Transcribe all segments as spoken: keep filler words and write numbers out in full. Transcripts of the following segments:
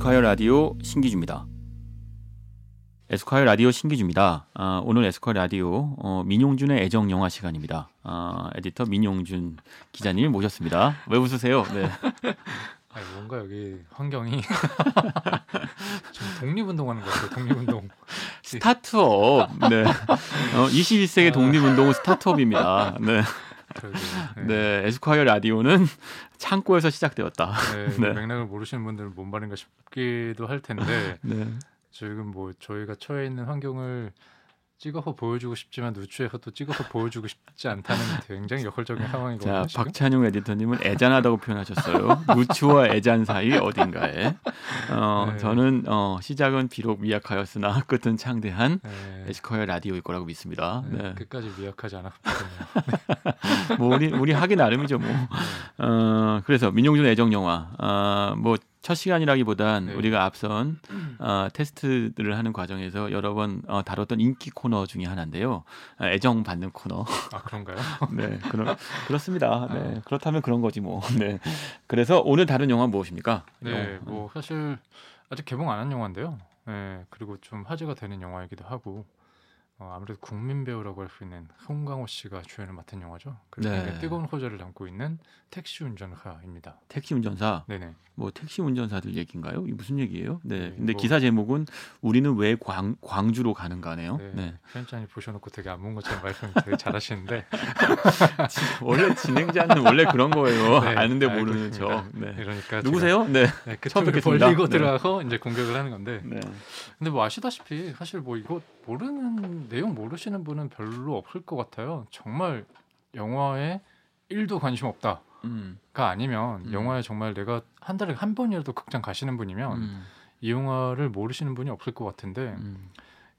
에스콰이어 라디오 신기주입니다. 에스콰이어 라디오 신기주입니다. 아, 오늘 에스콰이어 라디오 어, 민용준의 애정 영화 시간입니다. 아, 에디터 민용준 기자님 모셨습니다. 왜 웃으세요? 네. 아니, 뭔가 여기 환경이 좀 독립운동하는 것 같아요. 독립운동. 스타트업. 네. 어, 이십일 세기 독립운동은 스타트업입니다. 네. 네. 네, 에스콰이어 라디오는 창고에서 시작되었다. 네, 네. 맥락을 모르시는 분들은 뭔 말인가 싶기도 할 텐데 네. 지금 뭐 저희가 처해 있는 환경을 찍어서 보여주고 싶지만 누추해서 또 찍어서 보여주고 싶지 않다는 굉장히 역설적인 상황이거든요. 자, 박찬용 에디터님은 애잔하다고 표현하셨어요. 누추와 애잔 사이 어딘가에. 어, 네. 저는 어, 시작은 비록 미약하였으나 끝은 창대한 네. 에스콰이어 라디오일 거라고 믿습니다. 네. 네. 끝까지 미약하지 않았거든요. 뭐 우리 우리 하기 나름이죠 뭐. 네. 어, 그래서 민용준 애정 영화. 어, 뭐. 첫 시간이라기보단 네. 우리가 앞선 어, 테스트를 하는 과정에서 여러 번 어, 다뤘던 인기 코너 중에 하나인데요. 애정 받는 코너. 아 그런가요? 네, 그런 그렇습니다. 아. 네, 그렇다면 그런 거지 뭐. 네. 그래서 오늘 다른 영화 무엇입니까? 네, 영화. 뭐 사실 아직 개봉 안 한 영화인데요. 네, 그리고 좀 화제가 되는 영화이기도 하고 어, 아무래도 국민 배우라고 할 수 있는 홍광호 씨가 주연을 맡은 영화죠. 그리고 네. 뜨거운 호재를 담고 있는 택시 운전사입니다. 택시 운전사. 네네. 뭐 택시 운전사들 얘기인가요? 이 무슨 얘기예요? 네. 네 근데 뭐, 기사 제목은 우리는 왜 광 광주로 가는가네요. 네. 네. 편집장님 보셔놓고 되게 안 본 것처럼 말씀 되게 잘하시는데 원래 진행자는 원래 그런 거예요. 네, 아는데 모르는 저. 네. 그러니까 누구세요? 네. 네 처음 이렇게 벌리고 네. 들어가서 이제 공격을 하는 건데. 네. 근데 뭐 아시다시피 사실 뭐 이거 모르는 내용 모르시는 분은 별로 없을 것 같아요. 정말 영화에 일도 관심 없다가 음. 아니면 음. 영화에 정말 내가 한 달에 한 번이라도 극장 가시는 분이면 음. 이 영화를 모르시는 분이 없을 것 같은데 음.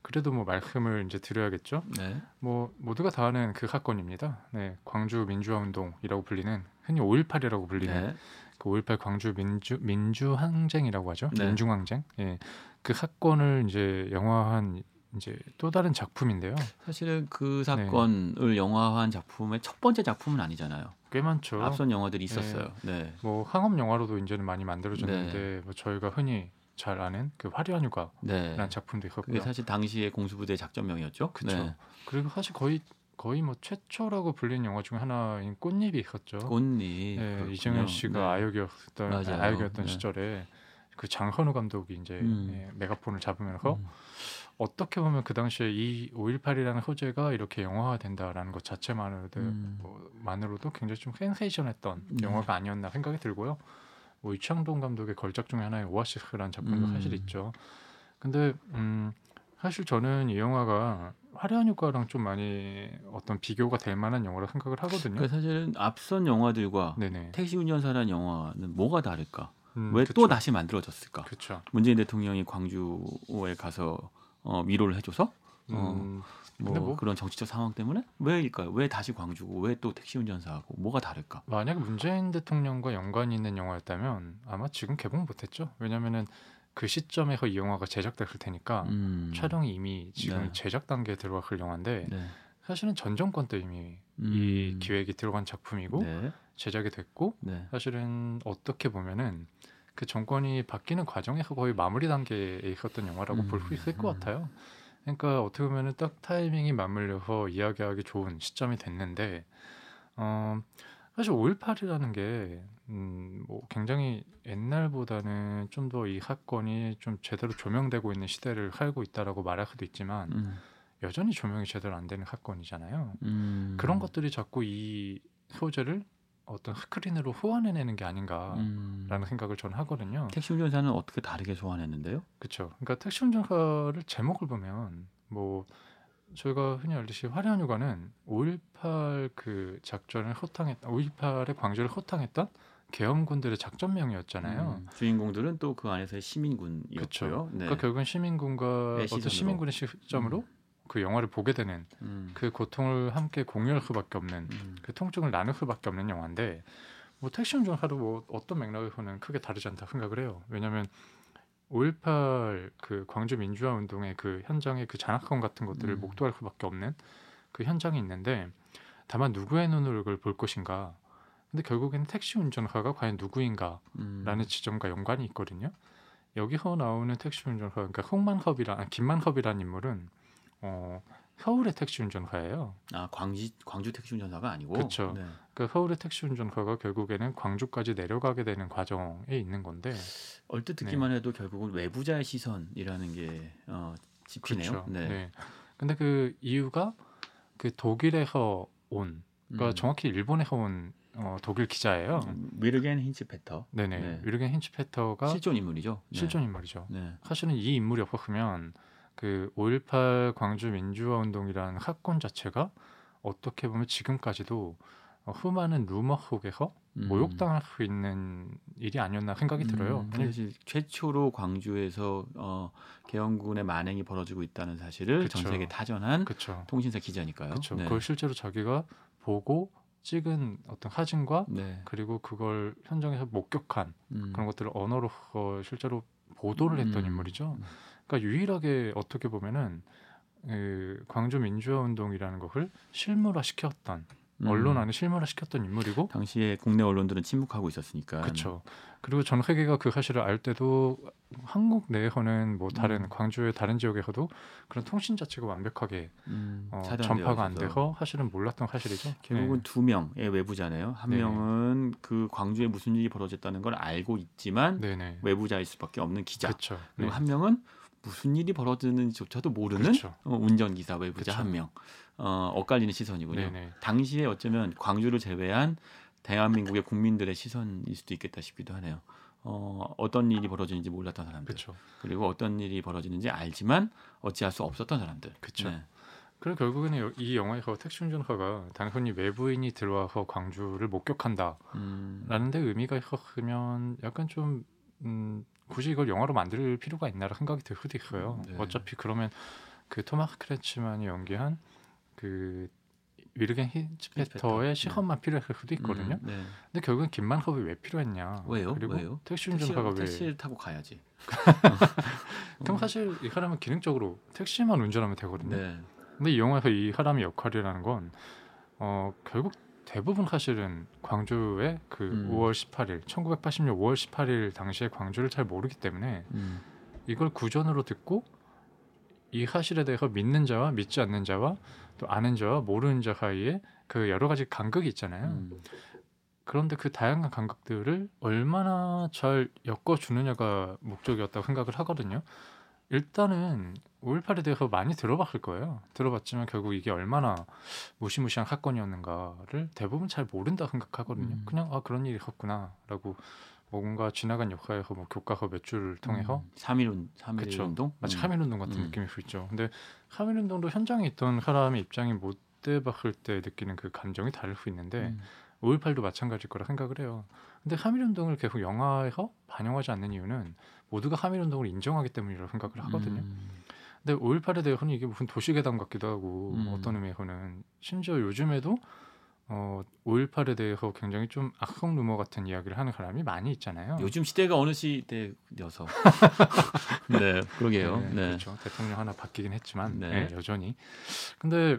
그래도 뭐 말씀을 이제 드려야겠죠. 네. 뭐 모두가 다 아는 그 사건입니다. 네, 광주 민주화 운동이라고 불리는 흔히 오일팔이라고 불리는 네. 그 오일팔 광주 민주 민주 항쟁이라고 하죠. 네. 민중 항쟁. 예, 그 사건을 이제 영화한 이제 또 다른 작품인데요. 사실은 그 사건을 네. 영화화한 작품의 첫 번째 작품은 아니잖아요. 꽤 많죠. 앞선 영화들이 있었어요. 네. 네. 뭐 항업 영화로도 이제는 많이 만들어졌는데 네. 뭐 저희가 흔히 잘 아는 그 화려한 휴가라는 네. 작품도 있었고요. 그게 사실 당시의 공수부대 작전명이었죠. 그렇죠. 네. 그리고 사실 거의 거의 뭐 최초라고 불리는 영화 중에 하나인 꽃잎이 있었죠. 꽃잎. 네. 이정현 씨가 네. 아역이었던 아역이었던 네. 시절에 그 장선우 감독이 이제 음. 메가폰을 잡으면서. 음. 어떻게 보면 그 당시에 이 오일팔이라는 호재가 이렇게 영화화 된다라는 것 자체만으로도 음. 뭐, 만으로도 굉장히 좀 센세이션했던 음. 영화가 아니었나 생각이 들고요. 뭐 이창동 감독의 걸작 중에 하나인 오아시스라는 작품도 음. 사실 있죠. 근데 음, 사실 저는 이 영화가 화려한 효과랑 좀 많이 어떤 비교가 될 만한 영화라고 생각을 하거든요. 그러니까 사실은 앞선 영화들과 네네. 택시 운전사라는 영화는 뭐가 다를까? 음, 왜 또 다시 만들어졌을까? 그쵸. 문재인 대통령이 광주에 가서 어, 위로를 해줘서 어, 음, 뭐, 뭐 그런 정치적 상황 때문에 왜일까요? 왜 다시 광주고 왜 또 택시 운전사하고 뭐가 다를까? 만약 문재인 대통령과 연관이 있는 영화였다면 아마 지금 개봉 못했죠. 왜냐하면은 그 시점에서 이 영화가 제작됐을 테니까 음. 촬영이 이미 지금 네. 제작 단계에 들어갔을 영화인데 네. 사실은 전 정권 때 이미 음. 이 기획이 들어간 작품이고 네. 제작이 됐고 네. 사실은 어떻게 보면은 그 정권이 바뀌는 과정에서 거의 마무리 단계에 있었던 영화라고 음, 볼 수 있을 음. 것 같아요. 그러니까 어떻게 보면 딱 타이밍이 맞물려서 이야기하기 좋은 시점이 됐는데 어, 사실 오일팔이라는 게 음, 뭐 굉장히 옛날보다는 좀 더 이 사건이 좀 제대로 조명되고 있는 시대를 살고 있다라고 말할 수도 있지만 음. 여전히 조명이 제대로 안 되는 사건이잖아요. 음. 그런 것들이 자꾸 이 소재를 어떤 스크린으로 소환해내는 게 아닌가라는 음. 생각을 저는 하거든요. 택시 운전사는 어떻게 다르게 소환했는데요? 그렇죠. 그러니까 택시 운전사를 제목을 보면 뭐 저희가 흔히 알듯이 화려한 휴가는 오일팔 그 작전을 호탕했다, 오일팔의 광주를 호탕했던 계엄군들의 작전명이었잖아요. 음. 주인공들은 또 그 안에서의 시민군이었고요. 네. 그러니까 결국은 시민군과 어떤 시민군의 시점으로 음. 그 영화를 보게 되는 음. 그 고통을 함께 공유할 수밖에 없는 음. 그 통증을 나눌 수밖에 없는 영화인데 뭐 택시 운전사도 뭐 어떤 맥락에서는 크게 다르지 않다 생각을 해요. 왜냐하면 오일팔 그 광주 민주화 운동의 그 현장의 그 잔악함 같은 것들을 음. 목도할 수밖에 없는 그 현장이 있는데 다만 누구의 눈으로 이걸 볼 것인가. 근데 결국에는 택시 운전사가 과연 누구인가라는 음. 지점과 연관이 있거든요. 여기서 나오는 택시 운전사, 그러니까 홍만섭이란 김만섭이란 인물은 어, 서울의 택시 운전사예요. 아, 광지, 광주 택시 운전사가 아니고. 그렇죠. 네. 그러니까 서울의 택시 운전사가 결국에는 광주까지 내려가게 되는 과정에 있는 건데. 얼뜻 듣기만 네. 해도 결국은 외부자의 시선이라는 게 어, 짚히네요. 그렇죠. 네. 네. 근데 그 이유가 그 독일에서 온, 그러니까 음. 정확히 일본에서 온 어, 독일 기자예요. 음, 위르겐 힌츠페터. 네네. 네. 위르겐 힌츠페터가 실존 인물이죠. 실존 네. 인물이죠. 네. 사실은 이 인물이 없었으면 그 오일팔 광주 민주화 운동이라는 사건 자체가 어떻게 보면 지금까지도 어, 수많은 루머 속에서 음. 모욕당할 수 있는 일이 아니었나 생각이 음. 들어요. 사실 최초로 광주에서 어, 계엄군의 만행이 벌어지고 있다는 사실을 전 세계에 타전한 그쵸. 통신사 기자니까요. 그쵸. 네. 그걸 실제로 자기가 보고 찍은 어떤 사진과 네. 그리고 그걸 현장에서 목격한 음. 그런 것들을 언어로서 실제로 보도를 했던 음. 인물이죠. 그러니까 유일하게 어떻게 보면은 그 광주 민주화 운동이라는 것을 실물화 시켰던 음. 언론 안에 실물화 시켰던 인물이고 당시에 국내 언론들은 침묵하고 있었으니까. 그렇죠. 그리고 전 세계가 그 사실을 알 때도 한국 내에서는 뭐 다른 음. 광주의 다른 지역에서도 그런 통신 자체가 완벽하게 음, 어, 전파가 안 돼서 사실은 몰랐던 사실이죠. 결국은 네. 두 명의 외부자네요. 한 네. 명은 그 광주에 무슨 일이 벌어졌다는 걸 알고 있지만 네네. 외부자일 수밖에 없는 기자. 그쵸. 그리고 네. 한 명은 무슨 일이 벌어지는지조차도 모르는 어, 운전기사 외부자 한 명. 어, 엇갈리는 시선이군요. 네네. 당시에 어쩌면 광주를 제외한 대한민국의 국민들의 시선일 수도 있겠다 싶기도 하네요. 어, 어떤 일이 벌어지는지 몰랐던 사람들. 그쵸. 그리고 어떤 일이 벌어지는지 알지만 어찌할 수 없었던 사람들. 그렇죠. 네. 그리고 결국에는 이 영화에서 택시 운전사가 단순히 외부인이 들어와서 광주를 목격한다라는 음. 데 의미가 있었으면 약간 좀 음, 굳이 이걸 영화로 만들 필요가 있나라는 생각이 들 수도 있어요. 네. 어차피 그러면 그 토마스 크레츠만이 연기한 그 위르겐 힌츠페터의 시선만 네. 필요했을 수도 있거든요. 음, 네. 근데 결국은 김만섭이 왜 필요했냐? 왜요? 그리고 왜요? 택시 운전사가 택시를, 왜? 택시를 타고 가야지. 그럼 음. 사실 이 사람은 기능적으로 택시만 운전하면 되거든요. 네. 근데 이 영화에서 이 사람의 역할이라는 건 어, 결국 대부분 사실은 광주의 그 음. 오월 십팔일, 천구백팔십년 오월 십팔일 당시에 광주를 잘 모르기 때문에 음. 이걸 구전으로 듣고 이 사실에 대해서 믿는 자와 믿지 않는 자와 또 아는 자와 모르는 자 사이에 그 여러 가지 간극이 있잖아요. 음. 그런데 그 다양한 간극들을 얼마나 잘 엮어주느냐가 목적이었다고 생각을 하거든요. 일단은 오일팔에 대해서 많이 들어봤을 거예요. 들어봤지만 결국 이게 얼마나 무시무시한 사건이었는가를 대부분 잘 모른다 생각하거든요. 음. 그냥 아 그런 일이 있었구나라고 뭔가 지나간 역사에서 뭐 교과서 몇 줄을 통해서 음, 삼일 운동? 마치 음. 삼일 운동 같은 음. 느낌이 있죠. 근데 삼일 운동도 현장에 있던 사람의 입장이 못 돼봤을 때 느끼는 그 감정이 다를 수 있는데 음. 오일팔도 마찬가지일 거라 생각을 해요. 근데 삼일 운동을 계속 영화에서 반영하지 않는 이유는 모두가 삼일 운동을 인정하기 때문이라고 생각을 하거든요. 음. 근데 오일팔에 대해서는 이게 무슨 도시괴담 같기도 하고 음. 어떤 의미에서는 심지어 요즘에도 어, 오일팔에 대해서 굉장히 좀 악성 루머 같은 이야기를 하는 사람이 많이 있잖아요. 요즘 시대가 어느 시대여서. 네, 그러게요. 네, 네. 그렇죠. 대통령 하나 바뀌긴 했지만 네. 네, 여전히. 근데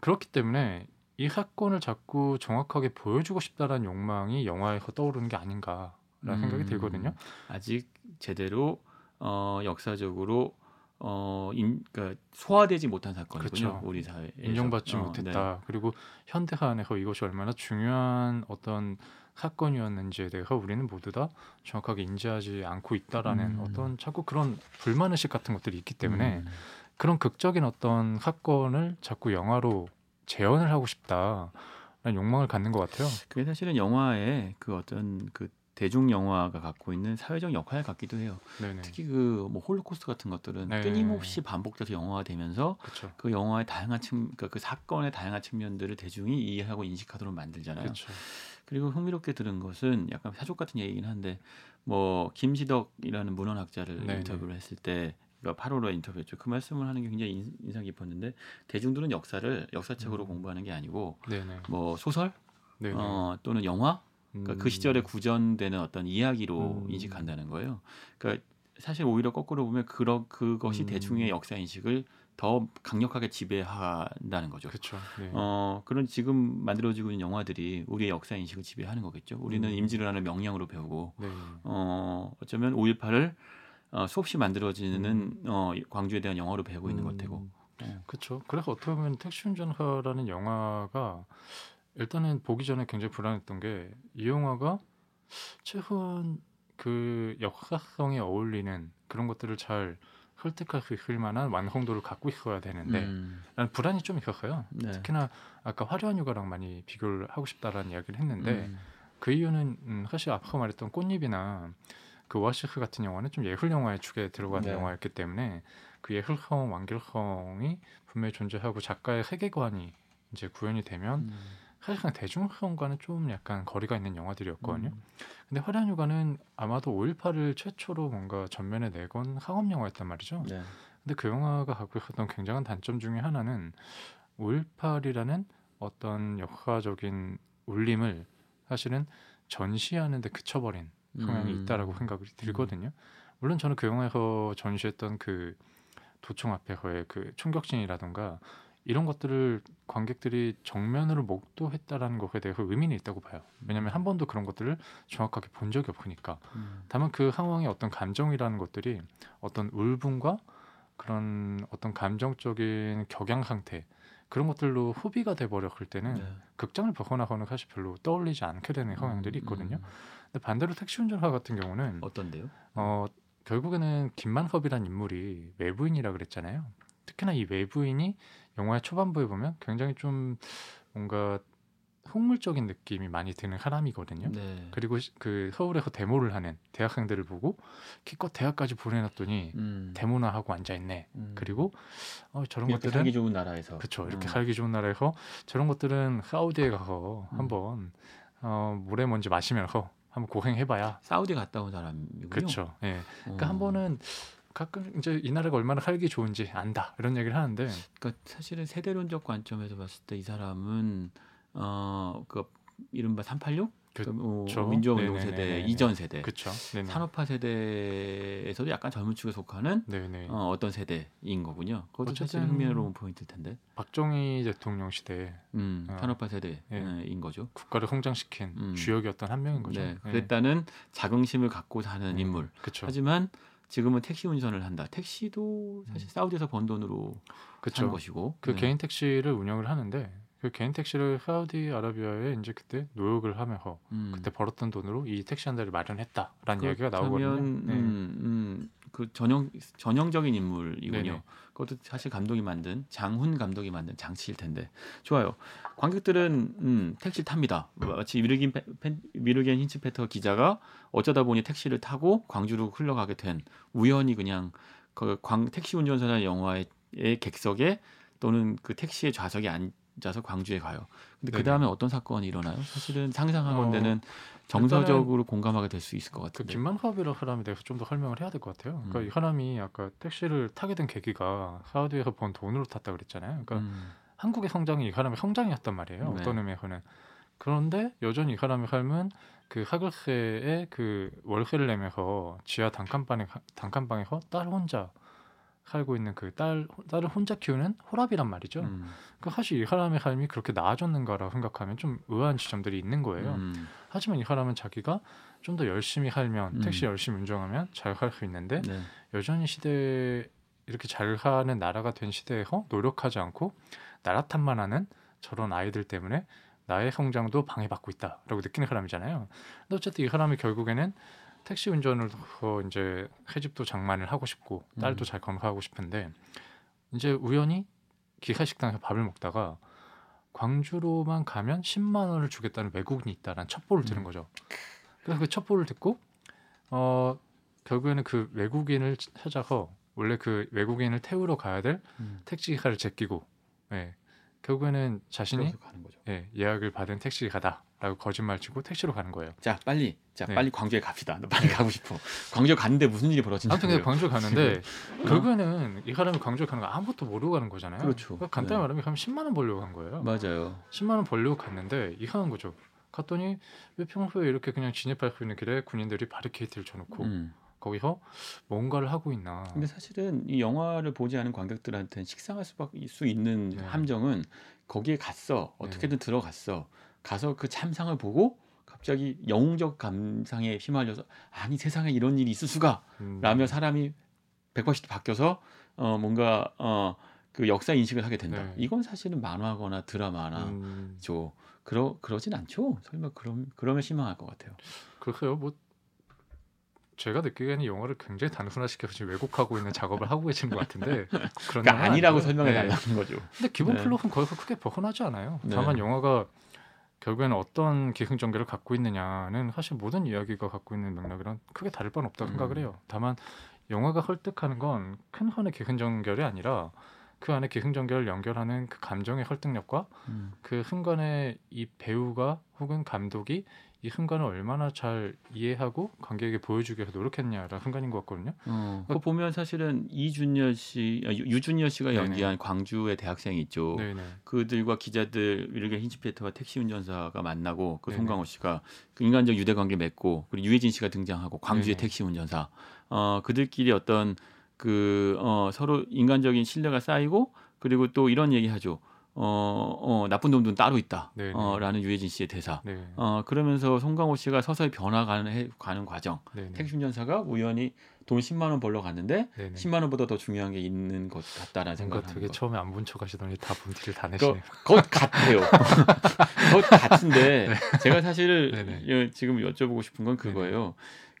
그렇기 때문에 이 사건을 자꾸 정확하게 보여주고 싶다라는 욕망이 영화에서 떠오르는 게 아닌가라는 음. 생각이 들거든요. 아직 제대로 어, 역사적으로 어, 인, 그러니까 소화되지 못한 사건이군요. 그렇죠. 우리 사회에서 인정받지 어, 못했다. 네. 그리고 현대사 안에서 이것이 얼마나 중요한 어떤 사건이었는지에 대해서 우리는 모두 다 정확하게 인지하지 않고 있다라는 음. 어떤 자꾸 그런 불만 의식 같은 것들이 있기 때문에 음. 그런 극적인 어떤 사건을 자꾸 영화로 재현을 하고 싶다라는 욕망을 갖는 것 같아요. 그게 사실은 영화의 그 어떤 그 대중 영화가 갖고 있는 사회적 역할을 갖기도 해요. 네네. 특히 그 뭐 홀로코스트 같은 것들은 네네. 끊임없이 반복돼서 영화가 되면서 그쵸. 그 영화의 다양한 측, 그러니까 그 사건의 다양한 측면들을 대중이 이해하고 인식하도록 만들잖아요. 그쵸. 그리고 흥미롭게 들은 것은 약간 사족 같은 얘기긴 한데 뭐 김시덕이라는 문헌학자를 네네. 인터뷰를 했을 때. 그러니까 팔월에 인터뷰했죠. 그 말씀을 하는 게 굉장히 인상 깊었는데 대중들은 역사를 역사책으로 음. 공부하는 게 아니고 네네. 뭐 소설 어, 또는 영화 음. 그러니까 그 시절에 구전되는 어떤 이야기로 음. 인식한다는 거예요. 그러니까 사실 오히려 거꾸로 보면 그러, 그것이 음. 대중의 역사 인식을 더 강력하게 지배한다는 거죠. 그렇죠. 네. 어, 그런 지금 만들어지고 있는 영화들이 우리의 역사 인식을 지배하는 거겠죠. 우리는 음. 임진왜란을 명량으로 배우고 네. 어, 어쩌면 오일팔을 어, 수없이 만들어지는 음. 어, 광주에 대한 영화로 배우고 음. 있는 것 같고. 네. 그렇죠. 그래서 어떻게 보면 택시 운전사라는 영화가 일단은 보기 전에 굉장히 불안했던 게 이 영화가 최소한 그 역사성에 어울리는 그런 것들을 잘 설득할 수 있을 만한 완성도를 갖고 있어야 되는데 음. 라는 불안이 좀 있었어요. 네. 특히나 아까 화려한 육아랑 많이 비교를 하고 싶다라는 이야기를 했는데 음. 그 이유는 음, 사실 앞서 말했던 꽃잎이나 그 오아시스 같은 영화는 좀 예술 영화의 축에 들어가는 네. 영화였기 때문에 그 예술성, 완결성이 분명히 존재하고 작가의 세계관이 이제 구현이 되면 음. 사실상 대중성과는 좀 약간 거리가 있는 영화들이었거든요. 음. 근데 화려한 육아는 아마도 오일팔을 최초로 뭔가 전면에 내건 상업 영화였단 말이죠. 네. 근데 그 영화가 갖고 있었던 굉장한 단점 중에 하나는 오일팔이라는 어떤 역사적인 울림을 사실은 전시하는 데 그쳐버린 성향이 음. 있다라고 생각이 들거든요. 음. 물론 저는 그 영화에서 전시했던 그 도청 앞에서의 그 충격신이라던가 이런 것들을 관객들이 정면으로 목도했다라는 것에 대해서 의미는 있다고 봐요. 왜냐하면 한 번도 그런 것들을 정확하게 본 적이 없으니까. 음. 다만 그 상황의 어떤 감정이라는 것들이 어떤 울분과 그런 어떤 감정적인 격양 상태 그런 것들로 소비가 돼버렸을 때는 네. 극장을 벗어나서는 사실 별로 떠올리지 않게 되는 성향들이 있거든요. 음. 근데 반대로 택시운전사 같은 경우는 어떤데요? 어, 결국에는 김만섭이라는 인물이 외부인이라 그랬잖아요. 특히나 이 외부인이 영화의 초반부에 보면 굉장히 좀 뭔가 속물적인 느낌이 많이 드는 사람이거든요. 네. 그리고 그 서울에서 데모를 하는 대학생들을 보고 기껏 대학까지 보내놨더니 음. 데모나 하고 앉아있네. 음. 그리고 어, 저런 이렇게 것들은 살기 좋은 나라에서 그렇죠. 이렇게 음. 살기 좋은 나라에서 저런 것들은 사우디에 가서 음. 한번 어, 모래먼지 마시면서 한번 고생해봐야. 사우디 갔다 온 사람이군요. 그렇죠. 예. 그러니까 어. 한 번은 가끔 이제 이 나라가 얼마나 살기 좋은지 안다 이런 얘기를 하는데, 그러니까 사실은 세대론적 관점에서 봤을 때 이 사람은 어 그 이른바 삼팔육 그렇죠. 민주화운동 세대 이전 세대, 그렇죠. 산업화 세대에서도 약간 젊은 축에 속하는 어, 어떤 세대인 거군요. 그것도 사실 흥미로운 포인트일 텐데. 박정희 대통령 시대 음, 어. 산업화 세대인 네. 거죠. 국가를 성장시킨 음. 주역이었던 한 명인 거죠. 네. 그랬다는 네. 자긍심을 갖고 사는 음. 인물. 그쵸. 하지만 지금은 택시 운전을 한다. 택시도 사실 사우디에서 번 돈으로 그쵸. 산 것이고. 그 네. 개인 택시를 운영을 하는데 그 개인 택시를 사우디아라비아에 이제 그때 노역을 하면서 음. 그때 벌었던 돈으로 이 택시 한 대를 마련했다라는 이야기가 나오거든요. 음, 네. 음, 그 전형 전형적인 인물이군요. 네네. 그것도 사실 감독이 만든 장훈 감독이 만든 장치일 텐데 좋아요. 관객들은 음, 택시 탑니다. 마치 위르겐, 위르겐 힌츠페터 기자가 어쩌다 보니 택시를 타고 광주로 흘러가게 된 우연히 그냥 그 광, 택시 운전사라는 영화의 객석에 또는 그 택시의 좌석에 앉 자서 광주에 가요. 근데 그 다음에 어떤 사건이 일어나요? 사실은 상상하건대는 어, 정서적으로 공감하게 될 수 있을 것 같아요. 그 김만섭이라는 사람에 대해서 좀 더 설명을 해야 될 것 같아요. 그러니까 음. 이 사람이 아까 택시를 타게 된 계기가 사우디에서 번 돈으로 탔다 그랬잖아요. 그러니까 음. 한국의 성장이 이 사람의 성장이었단 말이에요. 네. 어떤 의미에서는. 그런데 여전히 이 사람의 삶은 그 하글세에 그 월세를 내면서 지하 단칸방에 단칸방에서 딸 혼자 살고 있는 그 딸, 딸을 혼자 키우는 호랍이란 말이죠. 음. 그러니까 사실 이 사람의 삶이 그렇게 나아졌는가라고 생각하면 좀 의아한 지점들이 있는 거예요. 음. 하지만 이 사람은 자기가 좀 더 열심히 살면 음. 택시 열심히 운전하면 잘 살 수 있는데 네. 여전히 시대에 이렇게 잘 사는 나라가 된 시대에서 노력하지 않고 나라 탓만 하는 저런 아이들 때문에 나의 성장도 방해받고 있다라고 느끼는 사람이잖아요. 근데 어쨌든 이 사람이 결국에는 택시 운전을 어, 이제 새집도 장만을 하고 싶고 딸도 음. 잘 건강하고 싶은데 이제 우연히 기사식당에서 밥을 먹다가 광주로만 가면 십만 원을 주겠다는 외국인이 있다라는 첩보를 음. 들은 거죠. 그래서 그 첩보를 듣고 어, 결국에는 그 외국인을 찾아서 원래 그 외국인을 태우러 가야 될 음. 택시기사를 제끼고 예, 결국에는 자신이 예, 예약을 받은 택시기사다 라고 거짓말치고 택시로 가는 거예요. 자 빨리, 자 네. 빨리 광주에 갑시다. 나 빨리 가고 싶어. 광주에 갔는데 무슨 일이 벌어진다. 아무튼 광주에 가는데 결국에는 이 사람이 광주에 가는 거 아무것도 모르고 가는 거잖아요. 그렇죠. 그러니까 간단히 네. 말하면 십만 원 벌려고 간 거예요. 맞아요. 십만 원 벌려고 갔는데 이상한 거죠. 갔더니 왜 평소에 이렇게 그냥 진입할 수 있는 길에 군인들이 바리케이트를 쳐놓고 음. 거기서 뭔가를 하고 있나. 근데 사실은 이 영화를 보지 않은 관객들한테는 식상할 수 있는 네. 함정은 거기에 갔어. 어떻게든 네. 들어갔어. 가서 그 참상을 보고 갑자기 영웅적 감상에 휘말려서 아니 세상에 이런 일이 있을 수가 음. 라며 사람이 백팔십 도 바뀌어서 어, 뭔가 어, 그 역사 인식을 하게 된다. 네. 이건 사실은 만화거나 드라마나 음. 저 그러 그러진 않죠. 설마 그럼 그러면 실망할 것 같아요. 글쎄요, 뭐 제가 느끼기에는 영화를 굉장히 단순화시켜서 지금 왜곡하고 있는 작업을 하고 계신 것 같은데 그런 그러니까 아니라고 아니고요. 설명해 달라는 네. 거죠. 근데 기본 네. 플롯은 거기서 크게 벗어나지 않아요. 네. 다만 영화가 결국에는 어떤 기승전결을 갖고 있느냐는 사실 모든 이야기가 갖고 있는 맥락이랑 크게 다를 바는 없다고 음. 생각을 해요. 다만 영화가 설득하는 건 큰 헌의 기승전결이 아니라 그 안에 기승전결을 연결하는 그 감정의 설득력과 음. 그 순간에 이 배우가 혹은 감독이 이 순간을 얼마나 잘 이해하고 관객에게 보여주기 위해서 노력했냐라는 순간인 것 같거든요. 어, 그거 보면 사실은 이준열 씨, 유준열 씨가 연기한 네네. 광주의 대학생이 있죠. 네네. 그들과 기자들, 위르겐 힌츠페터와 택시 운전사가 만나고 그 송강호 씨가 그 인간적 유대관계 맺고 그리고 유해진 씨가 등장하고 광주의 네네. 택시 운전사 어, 그들끼리 어떤 그 어, 서로 인간적인 신뢰가 쌓이고 그리고 또 이런 얘기하죠. 어, 어, 나쁜 놈들은 따로 있다. 어, 라는 유해진 씨의 대사. 네네. 어, 그러면서 송강호 씨가 서서히 변화가는 가는 과정. 택시 운전사가 우연히 돈 십만 원 벌러 갔는데 네네. 십만 원보다 더 중요한 게 있는 것 같다라는 생각을 하는 되게 거. 처음에 안 본 척 하시더니 다 본 티를 다 내시네요. 그것 같아요. 그것 같은데 네. 제가 사실 네네. 지금 여쭤보고 싶은 건 그거예요.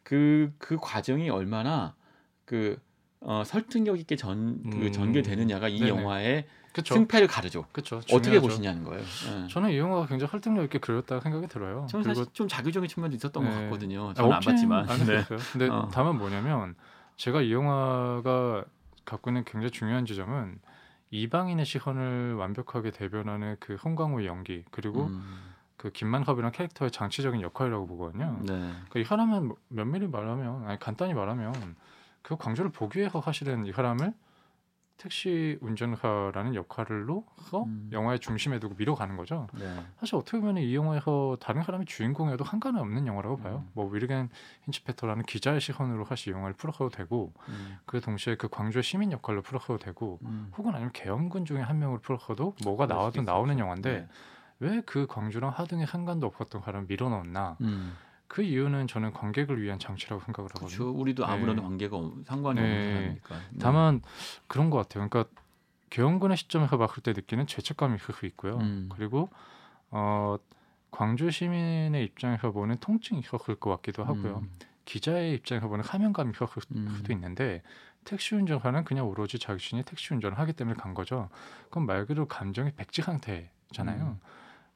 그, 그 과정이 얼마나 그 어, 설득력 있게 전, 그 음, 전개되느냐가 이 네네. 영화의 그쵸. 승패를 가르죠. 그쵸, 어떻게 보시냐는 거예요. 네. 저는 이 영화가 굉장히 설득력 있게 그렸다고 생각이 들어요. 저는 사실 좀 자극적인 측면도 있었던 네. 것 같거든요. 저는 아, 안 봤지만. 네. 근데 어. 다만 뭐냐면 제가 이 영화가 갖고 있는 굉장히 중요한 지점은 이방인의 시선을 완벽하게 대변하는 그 홍광호의 연기 그리고 음. 그 김만섭이란 캐릭터의 장치적인 역할이라고 보거든요. 네. 그러니까 이 사람은 면밀히 말하면 아니 간단히 말하면 그 광주를 보기 위해서 사실은 이 사람을 택시 운전사라는 역할로 서 음. 영화의 중심에 두고 밀어가는 거죠. 네. 사실 어떻게 보면 이 영화에서 다른 사람이 주인공이어도 한가는 없는 영화라고 봐요. 음. 뭐 위르겐 힌츠페터라는 기자의 시선으로 사실 영화를 풀어가도 되고 음. 그 동시에 그 광주의 시민 역할로 풀어가도 되고 음. 혹은 아니면 계엄군 중에 한 명을 풀어가도 뭐가 나와도 나오는 영화인데 네. 왜 그 광주랑 하등의 상관도 없었던 사람을 밀어넣었나. 음. 그 이유는 저는 관객을 위한 장치라고 생각을 하거든요. 그렇죠. 우리도 아무런 네. 관계가 상관이 네. 없는 사람이니까. 네. 다만 그런 것 같아요. 그러니까 계엄군의 시점에서 봤을 때 느끼는 죄책감이 있을 수 있고요. 음. 그리고 어, 광주 시민의 입장에서 보는 통증이 있었을 것 같기도 하고요. 음. 기자의 입장에서 보는 사명감이 있었을 음. 수도 있는데 택시 운전사는 그냥 오로지 자신이 택시 운전을 하기 때문에 간 거죠. 그건 말 그대로 감정이 백지 상태잖아요. 음.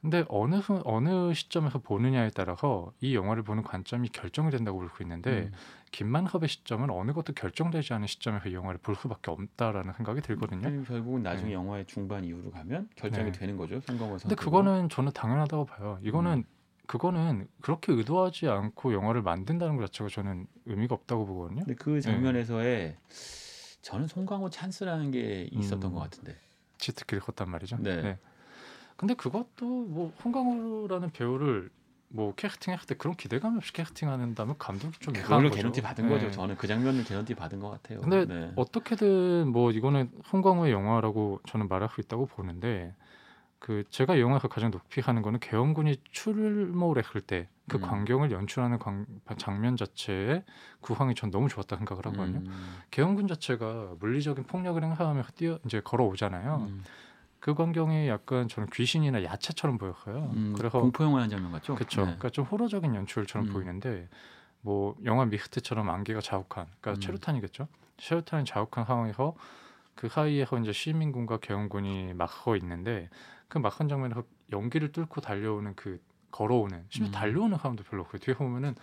근데 어느 어느 시점에서 보느냐에 따라서 이 영화를 보는 관점이 결정이 된다고 볼 수 있는데 음. 김만섭의 시점은 어느 것도 결정되지 않은 시점에서 이 영화를 볼 수밖에 없다라는 생각이 들거든요. 음, 결국은 나중에 네. 영화의 중반 이후로 가면 결정이 네. 되는 거죠. 송강호 선수. 근데 그거는 저는 당연하다고 봐요. 이거는 음. 그거는 그렇게 의도하지 않고 영화를 만든다는 것 자체가 저는 의미가 없다고 보거든요. 근데 그 장면에서의 네. 저는 송강호 찬스라는 게 있었던 음. 것 같은데. 치트키를 컸단 말이죠. 네. 네. 근데 그것도 뭐 홍강호라는 배우를 뭐 캐스팅할 때 그런 기대감 없이 캐스팅하는다면 감독이 좀 이상한 거죠. 개런티 받은 네. 거죠. 저는 그 장면을 개런티 받은 것 같아요. 근데 네. 어떻게든 뭐 이거는 홍강호의 영화라고 저는 말할 수 있다고 보는데 그 제가 영화에서 가장 높이 하는 거는 계엄군이 출몰을 했을 때 그 음. 광경을 연출하는 광, 장면 자체의 구황이 전 너무 좋았다 생각을 하거든요. 음. 계엄군 자체가 물리적인 폭력을 행사하면서 뛰어 이제 걸어오잖아요. 음. 그 광경이 약간 저는 귀신이나 야채처럼 보였어요. 음, 그래서 공포 영화의 한 장면 같죠? 그렇죠. 네. 그러니까 좀 호러적인 연출처럼 음. 보이는데 뭐 영화 미스트처럼 안개가 자욱한, 그러니까 음. 최루탄이겠죠. 최루탄이 자욱한 상황에서 그 사이에서 이제 시민군과 계엄군이 막 서 있는데 그 막한 장면에서 연기를 뚫고 달려오는 그 걸어오는, 심지어 음. 달려오는 사람도 별로 없고요. 뒤에 보면은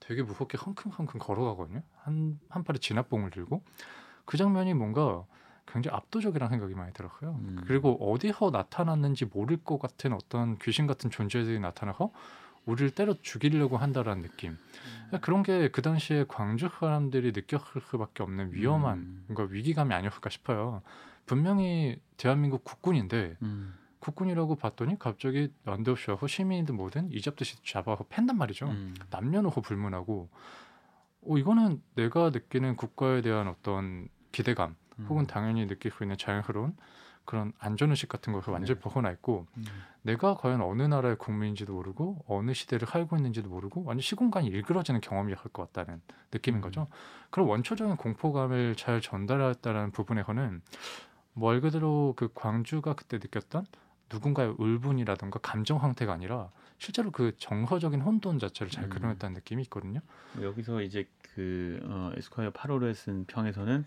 되게 무섭게 헝클헝클 걸어가거든요. 한 한 팔에 진압봉을 들고 그 장면이 뭔가 굉장히 압도적이라는 생각이 많이 들었고요. 음. 그리고 어디서 나타났는지 모를 것 같은 어떤 귀신 같은 존재들이 나타나서 우리를 때려 죽이려고 한다라는 느낌. 음. 그런 게 그 당시에 광주 사람들이 느꼈을 수밖에 없는 위험한 음. 뭔가 위기감이 아니었을까 싶어요. 분명히 대한민국 국군인데 음. 국군이라고 봤더니 갑자기 난데없이 와서 시민이든 뭐든 이잡듯이 잡아서 팬단 말이죠. 음. 남녀노소 불문하고 어, 이거는 내가 느끼는 국가에 대한 어떤 기대감 혹은 당연히 느낄 수 있는 자연스러운 그런 안전의식 같은 것을 완전히 네. 벗어나 있고 음. 내가 과연 어느 나라의 국민인지도 모르고 어느 시대를 살고 있는지도 모르고 완전 시공간이 일그러지는 경험이 할 것 같다는 느낌인 거죠. 음. 그런 원초적인 공포감을 잘 전달했다는 부분에서는 말 그대로 그 광주가 그때 느꼈던 누군가의 울분이라든가 감정 상태가 아니라 실제로 그 정서적인 혼돈 자체를 잘 그려냈다는 음. 느낌이 있거든요. 여기서 이제 그 어, 에스콰이어 팔 월에 쓴 평에서는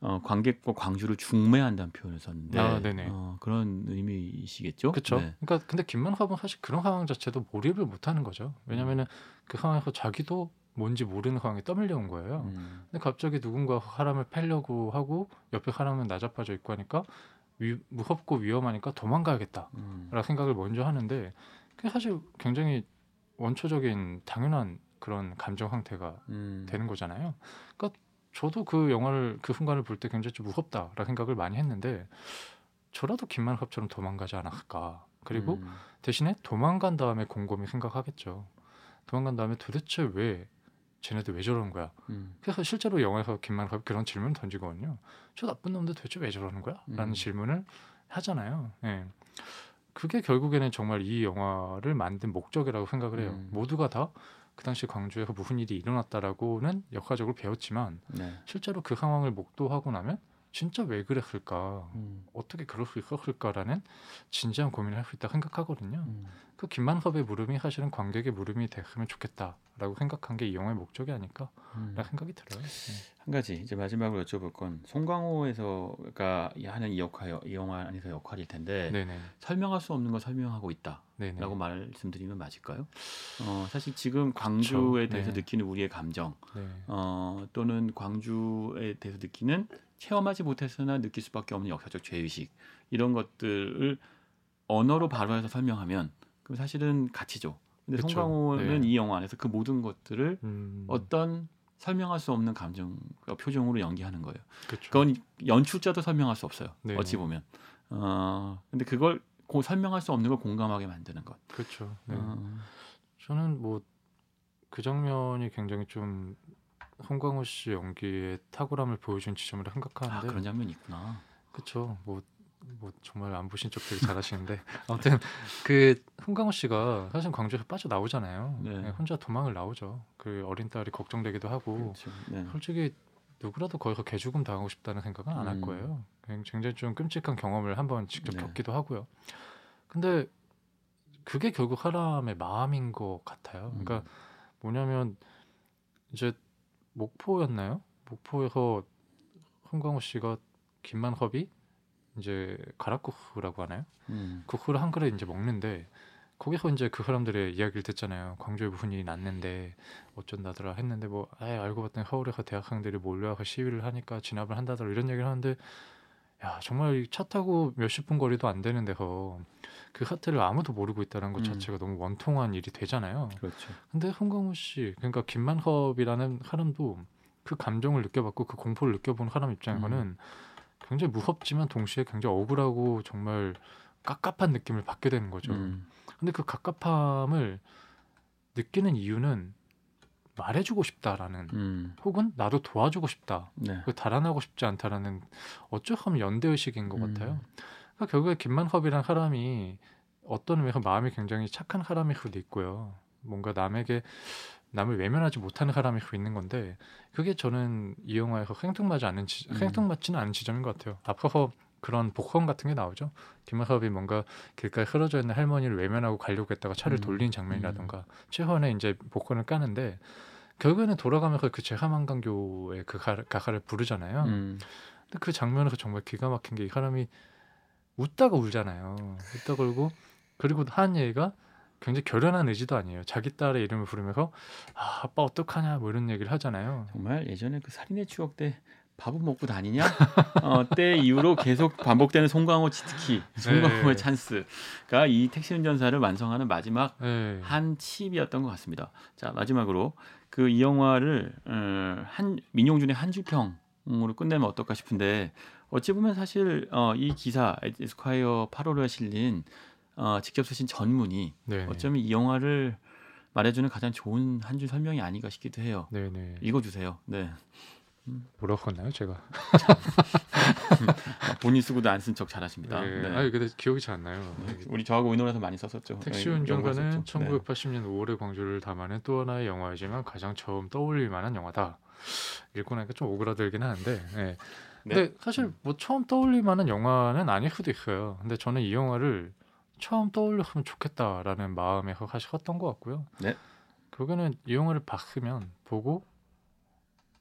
어, 관객과 광주를 중매한다는 표현을 썼는데 아, 어, 그런 의미이시겠죠? 그렇죠. 네. 그러니까 근데 김만섭은 사실 그런 상황 자체도 몰입을 못하는 거죠. 왜냐하면은 그 상황에서 자기도 뭔지 모르는 상황에 떠밀려온 거예요. 음. 근데 갑자기 누군가 사람을 패려고 하고 옆에 사람은 나자빠져 있고 하니까 위, 무섭고 위험하니까 도망가야겠다 음. 라는 생각을 먼저 하는데 그게 사실 굉장히 원초적인 당연한 그런 감정 상태가 음. 되는 거잖아요. 그러니까 저도 그 영화를 그 순간을 볼 때 굉장히 좀 무섭다라는 생각을 많이 했는데 저라도 김만섭처럼 도망가지 않았을까. 그리고 음. 대신에 도망간 다음에 곰곰이 생각하겠죠. 도망간 다음에 도대체 왜 쟤네들 왜 저러는 거야. 음. 그래서 실제로 영화에서 김만섭이 그런 질문을 던지거든요. 저 나쁜 놈들 도대체 왜 저러는 거야? 라는 음. 질문을 하잖아요. 예. 그게 결국에는 정말 이 영화를 만든 목적이라고 생각을 해요. 음. 모두가 다 그 당시 광주에서 무슨 일이 일어났다라고는 역사적으로 배웠지만 네. 실제로 그 상황을 목도하고 나면 진짜 왜 그랬을까? 음. 어떻게 그럴 수 있었을까라는 진지한 고민을 할 수 있다 생각하거든요. 음. 그 김만섭의 물음이 사실은 관객의 물음이 됐으면 좋겠다라고 생각한 게 이 영화의 목적이 아닐까라는 음. 생각이 들어요. 네. 한 가지 이제 마지막으로 여쭤볼 건 송강호에서가 하는 이 역할, 이 영화 안에서 역할일 텐데 네네. 설명할 수 없는 걸 설명하고 있다라고 말씀드리면 맞을까요? 어, 사실 지금 광주에 그렇죠. 대해서 네. 느끼는 우리의 감정 네. 어, 또는 광주에 대해서 느끼는 체험하지 못했으나 느낄 수밖에 없는 역사적 죄의식 이런 것들을 언어로 발화해서 설명하면 그럼 사실은 가치죠. 근데 그쵸. 송강호는 네. 이 영화 안에서 그 모든 것들을 음. 어떤 설명할 수 없는 감정, 표정으로 연기하는 거예요. 그쵸. 그건 연출자도 설명할 수 없어요. 네네. 어찌 보면. 어, 근데 그걸 고, 설명할 수 없는 걸 공감하게 만드는 것. 그렇죠. 네. 어. 저는 뭐 그 장면이 굉장히 좀 송강호 씨 연기의 탁월함을 보여준 지점이라 생각하는데. 아, 그런 장면이 있구나. 그렇죠. 뭐, 뭐 정말 안 보신 척 되게 잘하시는데 아무튼 그 홍광호 씨가 사실 광주에서 빠져나오잖아요. 네. 혼자 도망을 나오죠. 그 어린 딸이 걱정되기도 하고 그렇죠. 네. 솔직히 누구라도 거기서 개죽음 당하고 싶다는 생각은 안 할 음. 거예요. 굉장히 좀 끔찍한 경험을 한번 직접 네. 겪기도 하고요. 근데 그게 결국 사람의 마음인 것 같아요. 그러니까 음. 뭐냐면 이제 목포였나요? 목포에서 홍광호 씨가 김만섭이 이제 가락국수라고 하나요? 음. 국수를 한 그릇 이제 먹는데 거기서 이제 그 사람들의 이야기를 듣잖아요. 광주에 무슨 일이 났는데 어쩐다더라 했는데 뭐 아예 알고 봤더니 서울에서 대학생들이 몰려와서 시위를 하니까 진압을 한다더라 이런 얘기를 하는데 야 정말 차 타고 몇십 분 거리도 안 되는 데서 그 사태를 아무도 모르고 있다는 것 음. 자체가 너무 원통한 일이 되잖아요. 그렇죠. 근데 홍광호 씨 그러니까 김만섭이라는 사람도 그 감정을 느껴봤고 그 공포를 느껴본 사람 입장에서는 음. 굉장히 무섭지만 동시에 굉장히 억울하고 정말 깝깝한 느낌을 받게 되는 거죠. 음. 근데 그 깝깝함을 느끼는 이유는 말해주고 싶다라는 음. 혹은 나도 도와주고 싶다. 네. 달아나고 싶지 않다라는 어쩔 수 없는 연대의식인 것 음. 같아요. 그러니까 결국에 김만섭이라는 사람이 어떤 의미에서 마음이 굉장히 착한 사람일 수도 있고요. 뭔가 남에게 남을 외면하지 못하는 사람일 수 있는 건데 그게 저는 이 영화에서 생뚱맞지 않은 지, 음. 생뚱맞지는 않은 지점인 것 같아요. 앞서서 그런 복선 같은 게 나오죠. 김만섭이 뭔가 길가에 흐러져 있는 할머니를 외면하고 가려고 했다가 차를 음. 돌린 장면이라든가 음. 최후에 이제 복선을 까는데 결국에는 돌아가면서 그 제삼 한강교의 그 가, 가사를 부르잖아요. 음. 근데 그 장면에서 정말 기가 막힌 게 이 사람이 웃다가 울잖아요. 웃다가 울고 그리고 한 얘기가 굉장히 결연한 의지도 아니에요. 자기 딸의 이름을 부르면서 아, 아빠 어떡하냐 뭐 이런 얘기를 하잖아요. 정말 예전에 그 살인의 추억 때 밥은 먹고 다니냐? 어, 때 이후로 계속 반복되는 송강호 치트키, 송강호의 네. 찬스가 이 택시 운전사를 완성하는 마지막 네. 한 칩이었던 것 같습니다. 자 마지막으로 그 이 영화를 음, 한 민용준의 한 줄평으로 끝내면 어떨까 싶은데 어찌 보면 사실 어, 이 기사 에스콰이어 팔 월호에 실린 어, 직접 쓰신 전문이 네네. 어쩌면 이 영화를 말해주는 가장 좋은 한 줄 설명이 아닌가 싶기도 해요. 네네. 읽어주세요. 네. 뭐라고 했나요 제가? 본인 쓰고도 안 쓴 척 잘하십니다. 네. 네. 아니 근데 기억이 잘 안 나요. 네. 우리 저하고 의논해서 많이 썼었죠. 택시 운전사는 천구백팔십 년 네. 오월의 광주를 담아낸 또 하나의 영화이지만 가장 처음 떠올릴 만한 영화다. 읽고 나니까 좀 오그라들긴 하는데. 네. 네. 근데 사실 뭐 처음 떠올릴 만한 영화는 아닐 수도 있어요. 근데 저는 이 영화를 처음 떠올렸으면 좋겠다라는 마음에 사실 컸던 것 같고요. 네. 결국에는 이 영화를 봤으면 보고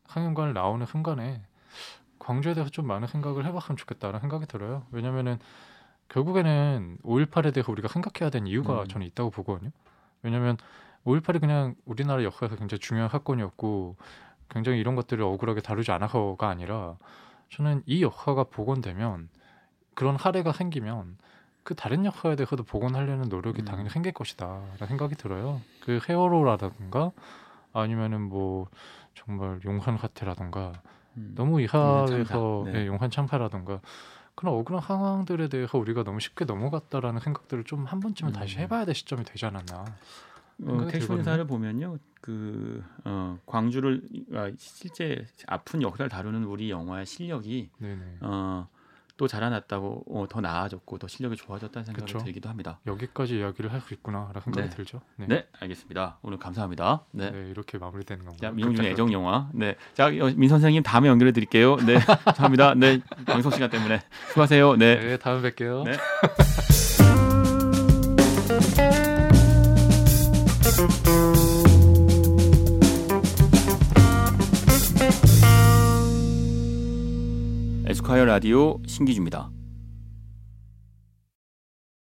상영관을 나오는 순간에 광주에 대해서 좀 많은 생각을 해봤으면 좋겠다라는 생각이 들어요. 왜냐면은 결국에는 오일팔에 대해서 우리가 생각해야 되는 이유가 음. 저는 있다고 보거든요. 왜냐면 오일팔이 그냥 우리나라 역사에서 굉장히 중요한 사건이었고 굉장히 이런 것들을 억울하게 다루지 않아서가 아니라 저는 이 역사가 복원되면 그런 사례가 생기면 그 다른 역사에 대해서도 복원하려는 노력이 음. 당연히 생길 것이다 라는 생각이 들어요. 그 세월호라든가 아니면은 뭐 정말 용산 사태라든가 음. 너무 이 사회에서 네. 네, 용산 참사라든가 그런 억울한 상황들에 대해서 우리가 너무 쉽게 넘어갔다라는 생각들을 좀 한 번쯤은 음. 다시 해봐야 될 시점이 되지 않았나. 어, 택시 운전사를 보면요, 그 어, 광주를 아, 실제 아픈 역사를 다루는 우리 영화의 실력이 어, 또 자라났다고 어, 더 나아졌고 더 실력이 좋아졌다는 생각이 그쵸? 들기도 합니다. 여기까지 이야기를 할 수 있구나라는 생각이 네. 들죠. 네. 네, 알겠습니다. 오늘 감사합니다. 네, 네 이렇게 마무리되는 건가요? 민용준 애정 영화. 네, 자 민 선생님 다음에 연결해 드릴게요. 네, 감사합니다. 네, 방송 시간 때문에 수고하세요. 네, 네 다음에 뵐게요. 네. 에스콰이어 라디오 신기주입니다.